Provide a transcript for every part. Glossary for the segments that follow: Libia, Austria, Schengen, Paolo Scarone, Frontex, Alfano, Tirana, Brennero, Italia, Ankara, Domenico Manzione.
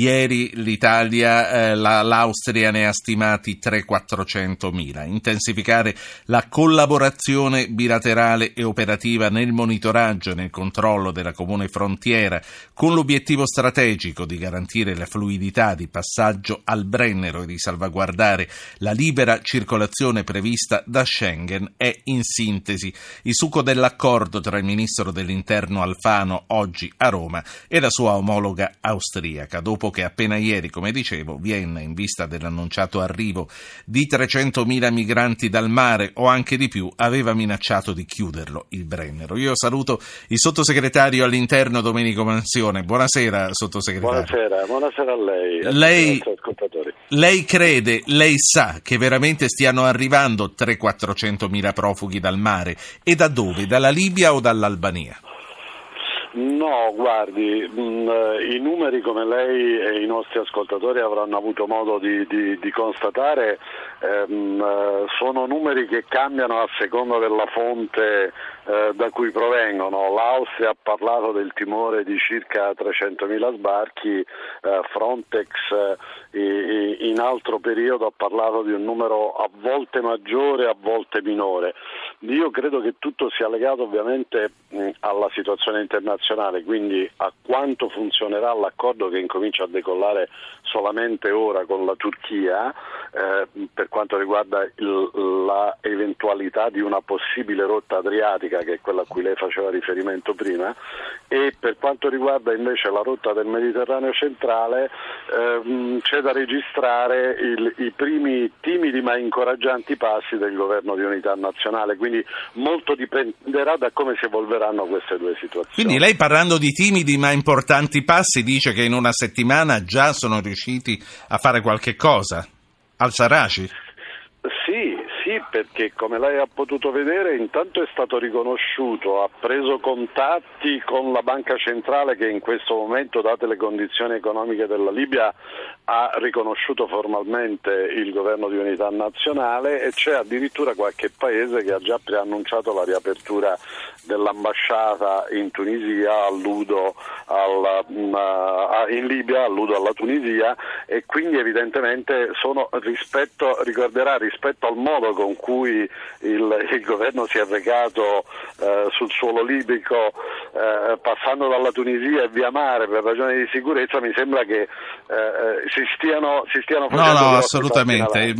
Ieri l'Italia, l'Austria ne ha stimati 300-400 mila. Intensificare la collaborazione bilaterale e operativa nel monitoraggio e nel controllo della comune frontiera, con l'obiettivo strategico di garantire la fluidità di passaggio al Brennero e di salvaguardare la libera circolazione prevista da Schengen, è in sintesi il succo dell'accordo tra il ministro dell'Interno Alfano, oggi a Roma, e la sua omologa austriaca, dopo che appena ieri, come dicevo, Vienna, in vista dell'annunciato arrivo di 300.000 migranti dal mare o anche di più, aveva minacciato di chiuderlo il Brennero. Io saluto il sottosegretario all'Interno Domenico Manzione. Buonasera, sottosegretario. Buonasera a lei. Lei crede, lei sa che veramente stiano arrivando 300-400 mila profughi dal mare? E da dove? Dalla Libia o dall'Albania? No, guardi, i numeri, come lei e i nostri ascoltatori avranno avuto modo di constatare, sono numeri che cambiano a seconda della fonte da cui provengono. L'Austria ha parlato del timore di circa 300.000 sbarchi, Frontex in altro periodo ha parlato di un numero a volte maggiore, a volte minore. Io credo che tutto sia legato ovviamente alla situazione internazionale, quindi a quanto funzionerà l'accordo che incomincia a decollare solamente ora con la Turchia, per quanto riguarda la eventualità di una possibile rotta adriatica, che è quella a cui lei faceva riferimento prima, e per quanto riguarda invece la rotta del Mediterraneo centrale, c'è da registrare i primi timidi ma incoraggianti passi del governo di unità nazionale, quindi molto dipenderà da come si evolveranno queste due situazioni. Quindi lei, parlando di timidi ma importanti passi, dice che in una settimana già sono riusciti a fare qualche cosa al Saraci? Sì, perché come lei ha potuto vedere, intanto è stato riconosciuto, ha preso contatti con la banca centrale che in questo momento, date le condizioni economiche della Libia, ha riconosciuto formalmente il governo di unità nazionale, e c'è addirittura qualche paese che ha già preannunciato la riapertura dell'ambasciata in Tunisia, alludo in Libia, alludo alla Tunisia, e quindi evidentemente ricorderà rispetto al modo con cui il governo si è recato sul suolo libico, passando dalla Tunisia e via mare per ragioni di sicurezza. Mi sembra che si stiano facendo. No, assolutamente.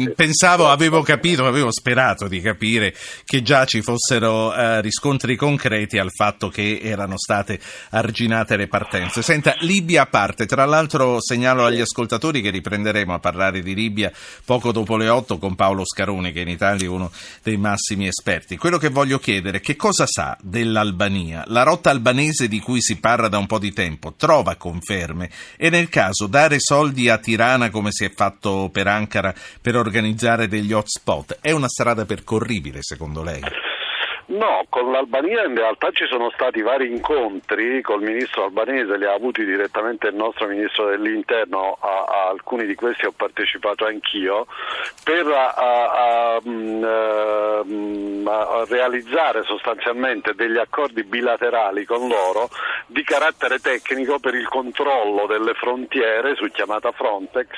Avevo sperato di capire che già ci fossero riscontri concreti al fatto che erano state arginate le partenze. Senta, Libia a parte, tra l'altro segnalo agli ascoltatori che riprenderemo a parlare di Libia poco dopo le 8 con Paolo Scarone, che in Italia è uno dei massimi esperti. Quello che voglio chiedere è che cosa sa dell'Albania. La rotta albanese, di cui si parla da un po' di tempo, trova conferme, e nel caso dare soldi a Tirana, come si è fatto per Ankara, per organizzare degli hotspot, è una strada percorribile secondo lei? No, con l'Albania in realtà ci sono stati vari incontri col ministro albanese, li ha avuti direttamente il nostro ministro dell'Interno, a alcuni di questi ho partecipato anch'io, per a realizzare sostanzialmente degli accordi bilaterali con loro di carattere tecnico per il controllo delle frontiere, su chiamata Frontex,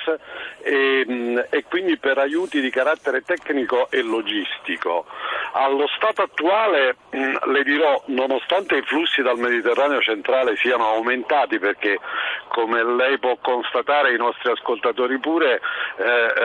e quindi per aiuti di carattere tecnico e logistico. Allo stato attuale, le dirò, nonostante i flussi dal Mediterraneo centrale siano aumentati, perché come lei può constatare, i nostri ascoltatori pure,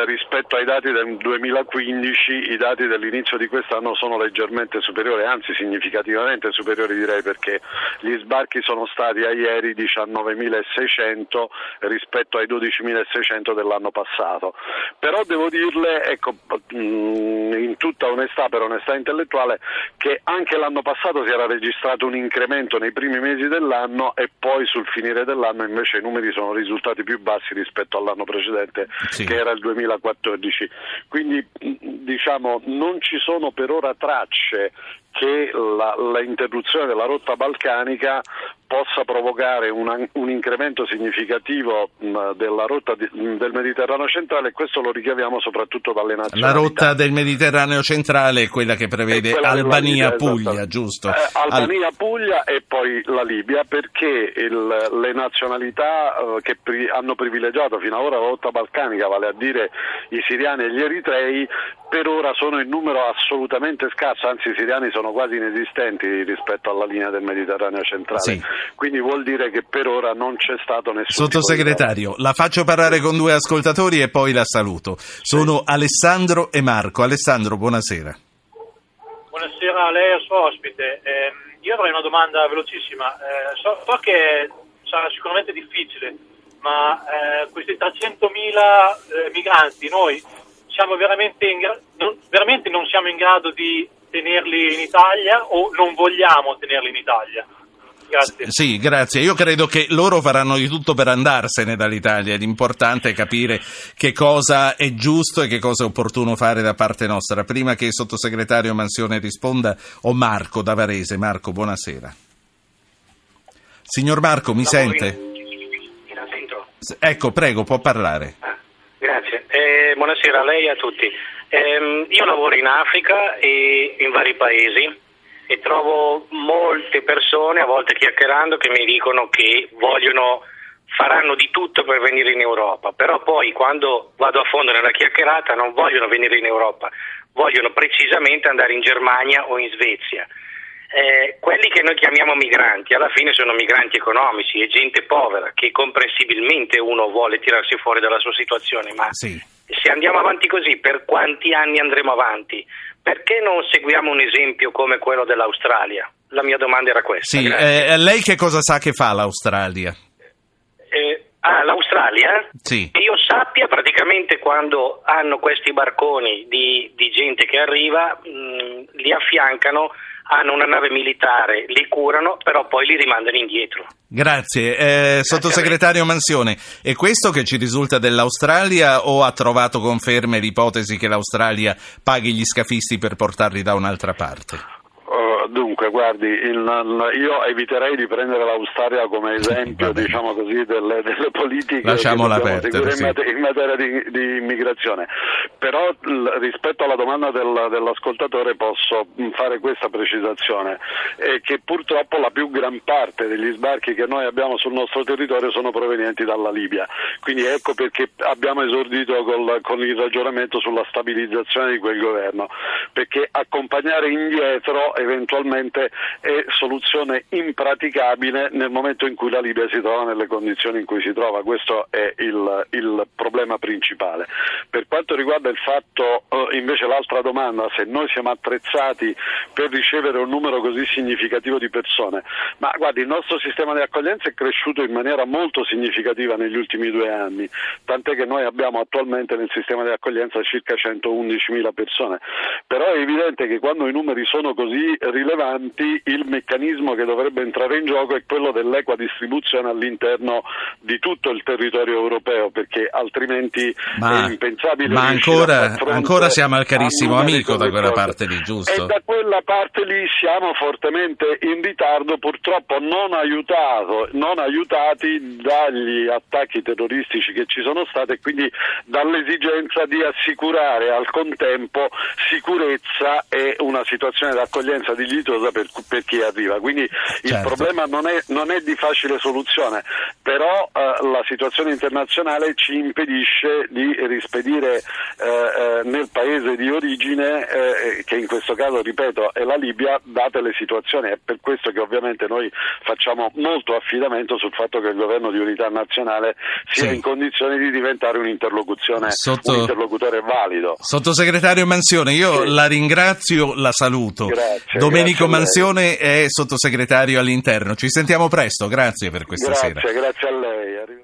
rispetto ai dati del 2015, i dati dell'inizio di quest'anno sono leggermente superiori, anzi significativamente superiori direi, perché gli sbarchi sono stati a ieri 19.600 rispetto ai 12.600 dell'anno passato. Però devo dirle, ecco, in tutta onestà, per onestà intellettuale, che anche l'anno passato si era registrato un incremento nei primi mesi dell'anno, e poi sul finire dell'anno invece i numeri sono risultati più bassi rispetto all'anno precedente, sì, che era il 2014. Quindi diciamo non ci sono per ora tracce che l'interruzione della rotta balcanica possa provocare un incremento significativo della rotta del Mediterraneo centrale, e questo lo richiamiamo soprattutto dalle nazioni. La rotta del Mediterraneo centrale è quella che prevede quella Albania-Puglia, esatto. Giusto? Albania-Puglia e poi la Libia, perché le nazionalità che hanno privilegiato fino ad ora la rotta balcanica, vale a dire i siriani e gli eritrei, per ora sono in numero assolutamente scarso, anzi i siriani sono quasi inesistenti rispetto alla linea del Mediterraneo centrale. Sì. Quindi vuol dire che per ora non c'è stato nessun... Sottosegretario, la faccio parlare con due ascoltatori e poi la saluto. Sono Alessandro e Marco. Alessandro, buonasera. Buonasera a lei e al suo ospite. Io avrei una domanda velocissima. So che sarà sicuramente difficile, ma questi 300.000 migranti, noi siamo veramente non siamo in grado di tenerli in Italia, o non vogliamo tenerli in Italia? Grazie. Sì, grazie. Io credo che loro faranno di tutto per andarsene dall'Italia. L'importante è capire che cosa è giusto e che cosa è opportuno fare da parte nostra. Prima che il sottosegretario Manzione risponda, ho Marco da Varese. Marco, buonasera. Signor Marco, mi sente? La sento. Ecco, prego, può parlare. Grazie. Buonasera a lei e a tutti. Io lavoro in Africa e in vari paesi, e trovo molte persone, a volte chiacchierando, che mi dicono che faranno di tutto per venire in Europa, però poi quando vado a fondo nella chiacchierata non vogliono venire in Europa, vogliono precisamente andare in Germania o in Svezia. Quelli che noi chiamiamo migranti alla fine sono migranti economici, e gente povera che comprensibilmente uno vuole tirarsi fuori dalla sua situazione, ma sì. Se andiamo avanti così, per quanti anni andremo avanti? Perché non seguiamo un esempio come quello dell'Australia? La mia domanda era questa. Sì, lei che cosa sa che fa l'Australia? L'Australia? Sì. Che io sappia, praticamente quando hanno questi barconi di gente che arriva, li affiancano, hanno una nave militare, li curano, però poi li rimandano indietro. Grazie. Sottosegretario Manzione, è questo che ci risulta dell'Australia, o ha trovato conferme l'ipotesi che l'Australia paghi gli scafisti per portarli da un'altra parte? Dunque, guardi, io eviterei di prendere l'Australia come esempio, diciamo così, delle politiche. Lasciamola aperta, sì. In materia di immigrazione. Però rispetto alla domanda dell'ascoltatore posso fare questa precisazione, che purtroppo la più gran parte degli sbarchi che noi abbiamo sul nostro territorio sono provenienti dalla Libia. Quindi ecco perché abbiamo esordito con il ragionamento sulla stabilizzazione di quel governo, perché accompagnare indietro eventualmente è soluzione impraticabile nel momento in cui la Libia si trova nelle condizioni in cui si trova. Questo è il problema principale. Per quanto riguarda il fatto, invece, l'altra domanda, se noi siamo attrezzati per ricevere un numero così significativo di persone, ma guardi, il nostro sistema di accoglienza è cresciuto in maniera molto significativa negli ultimi 2 anni, tant'è che noi abbiamo attualmente nel sistema di accoglienza circa 111.000 persone, però è evidente che quando i numeri sono così rilevanti, il meccanismo che dovrebbe entrare in gioco è quello dell'equa distribuzione all'interno di tutto il territorio europeo, perché altrimenti è impensabile. Ma ancora siamo al carissimo amico da quella parte lì, giusto? E da quella parte lì siamo fortemente in ritardo, purtroppo non aiutati dagli attacchi terroristici che ci sono stati, e quindi dall'esigenza di assicurare al contempo sicurezza e una situazione d'accoglienza dignitosa per chi arriva. Quindi certo, il problema non è di facile soluzione, però la situazione internazionale ci impedisce di rispedire nel paese di origine, che in questo caso, ripeto, è la Libia, date le situazioni. È per questo che ovviamente noi facciamo molto affidamento sul fatto che il governo di unità nazionale sia in condizione di diventare un interlocutore valido. Sottosegretario Manzione, io la ringrazio, la saluto. Grazie. Domenico Manzione è sottosegretario all'interno. Ci sentiamo presto, grazie per questa sera. Grazie a lei.